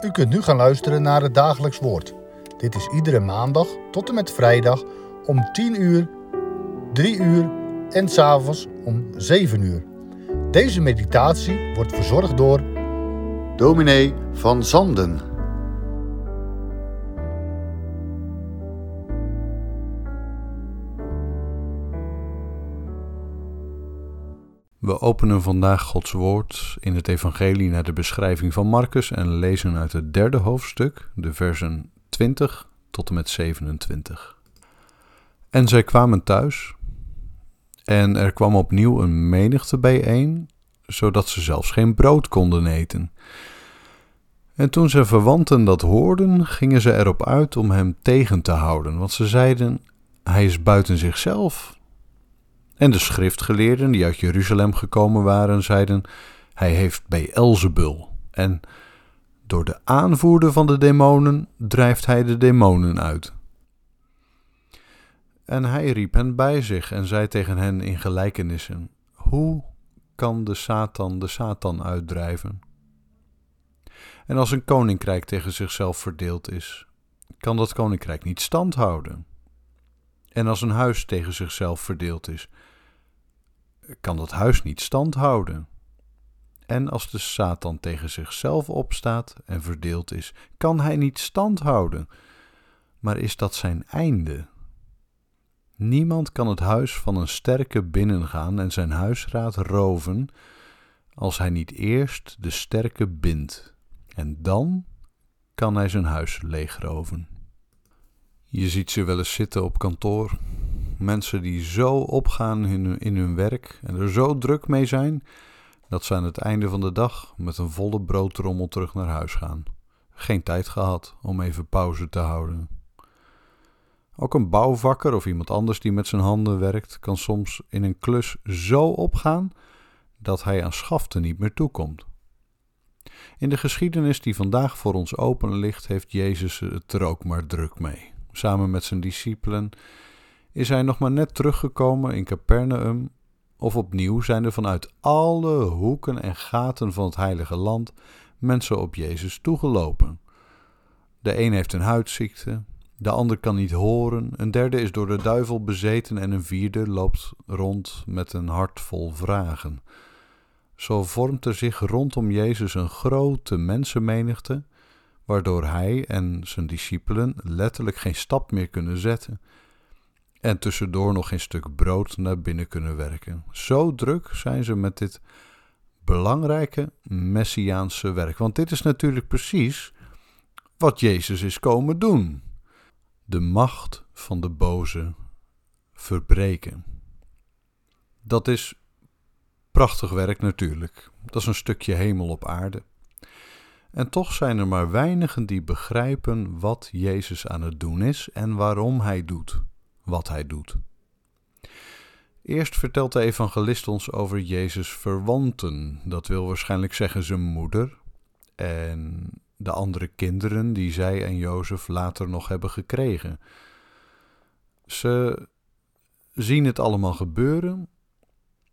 U kunt nu gaan luisteren naar het dagelijks woord. Dit is iedere maandag tot en met vrijdag om 10 uur, 3 uur en 's avonds om 7 uur. Deze meditatie wordt verzorgd door Dominee van Zanden. We openen vandaag Gods woord in het evangelie naar de beschrijving van Marcus en lezen uit het 3e hoofdstuk, de versen 20 tot en met 27. En zij kwamen thuis, en er kwam opnieuw een menigte bijeen, zodat ze zelfs geen brood konden eten. En toen zijn verwanten dat hoorden, gingen ze erop uit om hem tegen te houden, want ze zeiden, hij is buiten zichzelf. En de schriftgeleerden die uit Jeruzalem gekomen waren, zeiden, hij heeft Beëlzebul, en door de aanvoerder van de demonen drijft hij de demonen uit. En hij riep hen bij zich en zei tegen hen in gelijkenissen, hoe kan de Satan uitdrijven? En als een koninkrijk tegen zichzelf verdeeld is, kan dat koninkrijk niet stand houden. En als een huis tegen zichzelf verdeeld is, kan dat huis niet stand houden. En als de Satan tegen zichzelf opstaat en verdeeld is, kan hij niet stand houden. Maar is dat zijn einde? Niemand kan het huis van een sterke binnengaan en zijn huisraad roven, als hij niet eerst de sterke bindt. En dan kan hij zijn huis leegroven. Je ziet ze wel eens zitten op kantoor. Mensen die zo opgaan in hun werk en er zo druk mee zijn, dat ze aan het einde van de dag met een volle broodtrommel terug naar huis gaan. Geen tijd gehad om even pauze te houden. Ook een bouwvakker of iemand anders die met zijn handen werkt, kan soms in een klus zo opgaan dat hij aan schaften niet meer toekomt. In de geschiedenis die vandaag voor ons open ligt, heeft Jezus het er ook maar druk mee. Samen met zijn discipelen is hij nog maar net teruggekomen in Capernaum, of opnieuw zijn er vanuit alle hoeken en gaten van het heilige land mensen op Jezus toegelopen. De een heeft een huidziekte, de ander kan niet horen, een derde is door de duivel bezeten en een vierde loopt rond met een hart vol vragen. Zo vormt er zich rondom Jezus een grote mensenmenigte, waardoor hij en zijn discipelen letterlijk geen stap meer kunnen zetten en tussendoor nog geen stuk brood naar binnen kunnen werken. Zo druk zijn ze met dit belangrijke messiaanse werk, want dit is natuurlijk precies wat Jezus is komen doen. De macht van de boze verbreken. Dat is prachtig werk natuurlijk, dat is een stukje hemel op aarde. En toch zijn er maar weinigen die begrijpen wat Jezus aan het doen is en waarom hij doet wat hij doet. Eerst vertelt de evangelist ons over Jezus' verwanten, dat wil waarschijnlijk zeggen zijn moeder en de andere kinderen die zij en Jozef later nog hebben gekregen. Ze zien het allemaal gebeuren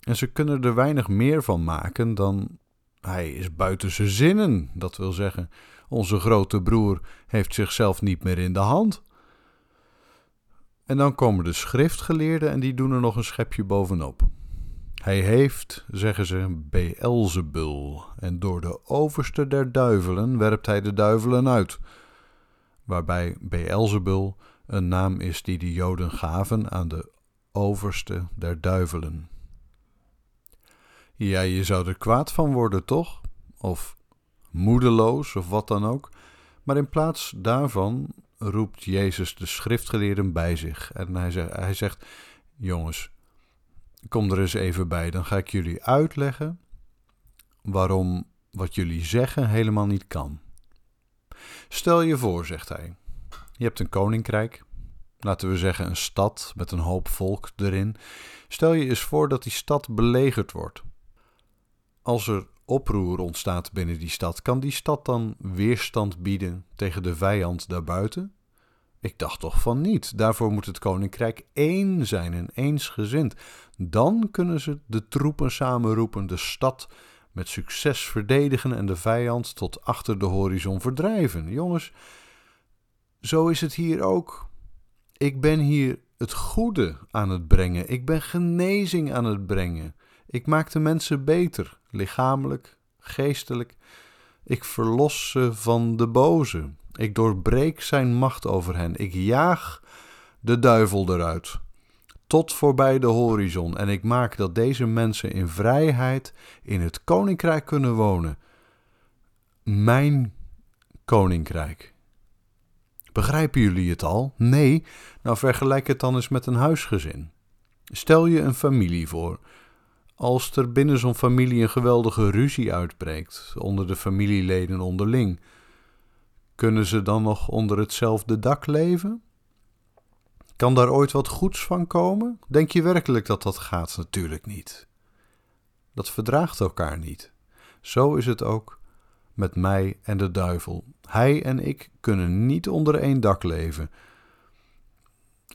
en ze kunnen er weinig meer van maken dan hij is buiten zijn zinnen, dat wil zeggen, onze grote broer heeft zichzelf niet meer in de hand. En dan komen de schriftgeleerden en die doen er nog een schepje bovenop. Hij heeft, zeggen ze, Beëlzebul, en door de overste der duivelen werpt hij de duivelen uit. Waarbij Beëlzebul een naam is die de Joden gaven aan de overste der duivelen. Ja, je zou er kwaad van worden, toch? Of moedeloos, of wat dan ook. Maar in plaats daarvan roept Jezus de schriftgeleerden bij zich. En hij zegt, jongens, kom er eens even bij. Dan ga ik jullie uitleggen waarom wat jullie zeggen helemaal niet kan. Stel je voor, zegt hij, je hebt een koninkrijk. Laten we zeggen een stad met een hoop volk erin. Stel je eens voor dat die stad belegerd wordt. Als er oproer ontstaat binnen die stad, kan die stad dan weerstand bieden tegen de vijand daarbuiten? Ik dacht toch van niet. Daarvoor moet het koninkrijk één zijn en eensgezind. Dan kunnen ze de troepen samenroepen, de stad met succes verdedigen en de vijand tot achter de horizon verdrijven. Jongens, zo is het hier ook. Ik ben hier het goede aan het brengen. Ik ben genezing aan het brengen. Ik maak de mensen beter, lichamelijk, geestelijk. Ik verlos ze van de boze. Ik doorbreek zijn macht over hen. Ik jaag de duivel eruit, tot voorbij de horizon. En ik maak dat deze mensen in vrijheid in het koninkrijk kunnen wonen. Mijn koninkrijk. Begrijpen jullie het al? Nee? Nou, vergelijk het dan eens met een huisgezin. Stel je een familie voor. Als er binnen zo'n familie een geweldige ruzie uitbreekt, onder de familieleden onderling, kunnen ze dan nog onder hetzelfde dak leven? Kan daar ooit wat goeds van komen? Denk je werkelijk dat dat gaat? Natuurlijk niet. Dat verdraagt elkaar niet. Zo is het ook met mij en de duivel. Hij en ik kunnen niet onder één dak leven.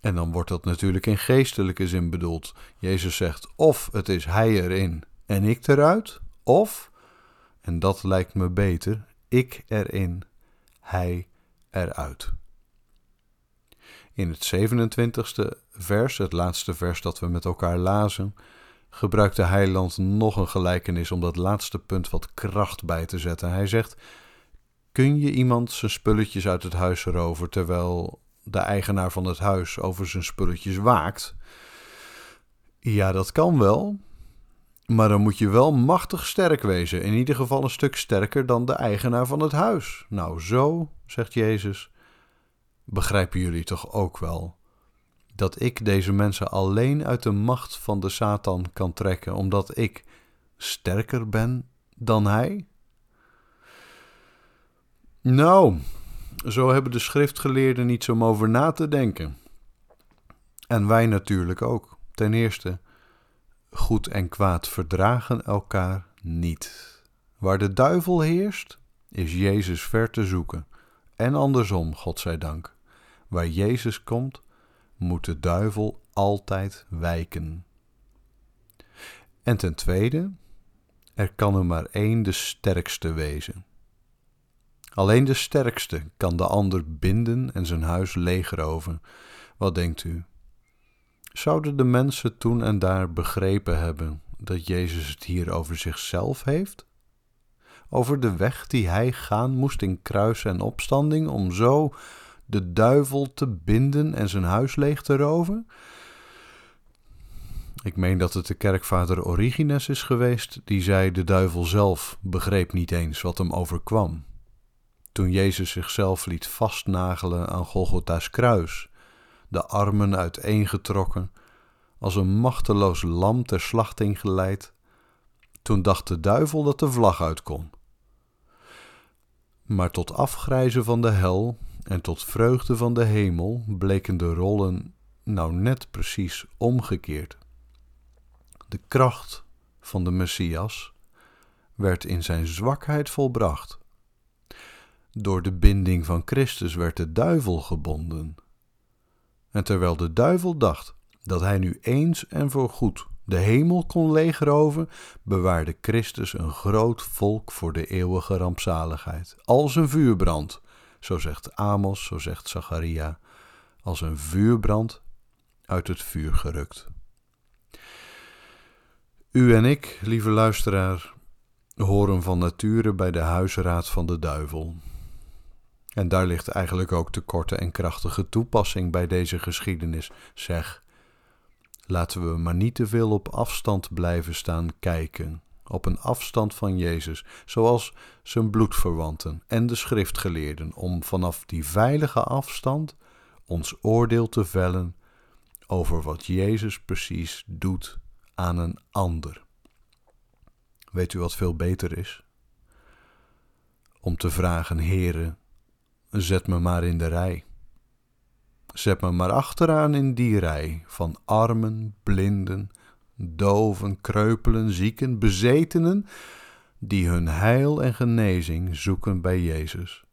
En dan wordt dat natuurlijk in geestelijke zin bedoeld. Jezus zegt, of het is hij erin en ik eruit, of, en dat lijkt me beter, ik erin, hij eruit. In het 27e vers, het laatste vers dat we met elkaar lazen, gebruikt de heiland nog een gelijkenis om dat laatste punt wat kracht bij te zetten. Hij zegt, kun je iemand zijn spulletjes uit het huis roven terwijl de eigenaar van het huis over zijn spulletjes waakt? Ja, dat kan wel, maar dan moet je wel machtig sterk wezen. In ieder geval een stuk sterker dan de eigenaar van het huis. Nou, zo, zegt Jezus, begrijpen jullie toch ook wel dat ik deze mensen alleen uit de macht van de Satan kan trekken, omdat ik sterker ben dan hij? Nou, zo hebben de schriftgeleerden niets om over na te denken. En wij natuurlijk ook. Ten eerste, goed en kwaad verdragen elkaar niet. Waar de duivel heerst, is Jezus ver te zoeken. En andersom, godzijdank. Waar Jezus komt, moet de duivel altijd wijken. En ten tweede, er kan er maar één de sterkste wezen. Alleen de sterkste kan de ander binden en zijn huis leegroven. Wat denkt u? Zouden de mensen toen en daar begrepen hebben dat Jezus het hier over zichzelf heeft? Over de weg die hij gaan moest in kruis en opstanding om zo de duivel te binden en zijn huis leeg te roven? Ik meen dat het de kerkvader Origenes is geweest die zei, de duivel zelf begreep niet eens wat hem overkwam. Toen Jezus zichzelf liet vastnagelen aan Golgotha's kruis, de armen uiteengetrokken, als een machteloos lam ter slachting geleid, toen dacht de duivel dat de vlag uit kon. Maar tot afgrijzen van de hel en tot vreugde van de hemel bleken de rollen nou net precies omgekeerd. De kracht van de Messias werd in zijn zwakheid volbracht. Door de binding van Christus werd de duivel gebonden. En terwijl de duivel dacht dat hij nu eens en voorgoed de hemel kon leegroven, bewaarde Christus een groot volk voor de eeuwige rampzaligheid. Als een vuurbrand, zo zegt Amos, zo zegt Zacharia, als een vuurbrand uit het vuur gerukt. U en ik, lieve luisteraar, horen van nature bij de huisraad van de duivel. En daar ligt eigenlijk ook de korte en krachtige toepassing bij deze geschiedenis. Zeg, laten we maar niet te veel op afstand blijven staan kijken, op een afstand van Jezus, zoals zijn bloedverwanten en de schriftgeleerden, om vanaf die veilige afstand ons oordeel te vellen over wat Jezus precies doet aan een ander. Weet u wat veel beter is? Om te vragen, Heere, zet me maar in de rij. Zet me maar achteraan in die rij van armen, blinden, doven, kreupelen, zieken, bezetenen, die hun heil en genezing zoeken bij Jezus.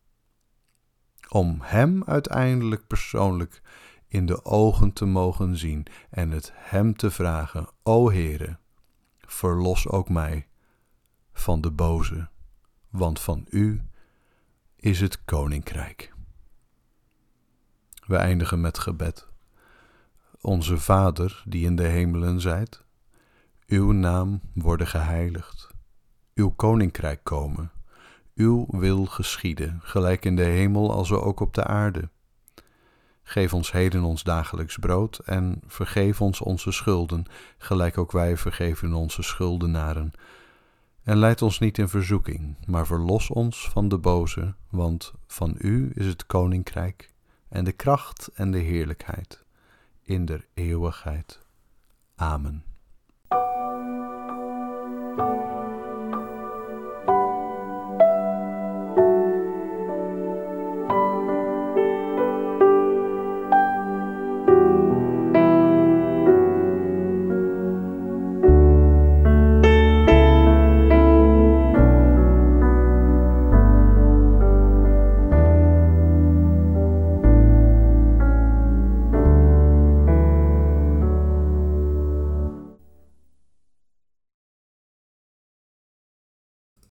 Om hem uiteindelijk persoonlijk in de ogen te mogen zien en het hem te vragen, o Heere, verlos ook mij van de boze, want van u is het koninkrijk. We eindigen met gebed. Onze Vader, die in de hemelen zijt, uw naam worden geheiligd, uw koninkrijk komen, uw wil geschieden, gelijk in de hemel als ook op de aarde. Geef ons heden ons dagelijks brood en vergeef ons onze schulden, gelijk ook wij vergeven onze schuldenaren. En leid ons niet in verzoeking, maar verlos ons van de boze, want van u is het koninkrijk en de kracht en de heerlijkheid in der eeuwigheid. Amen.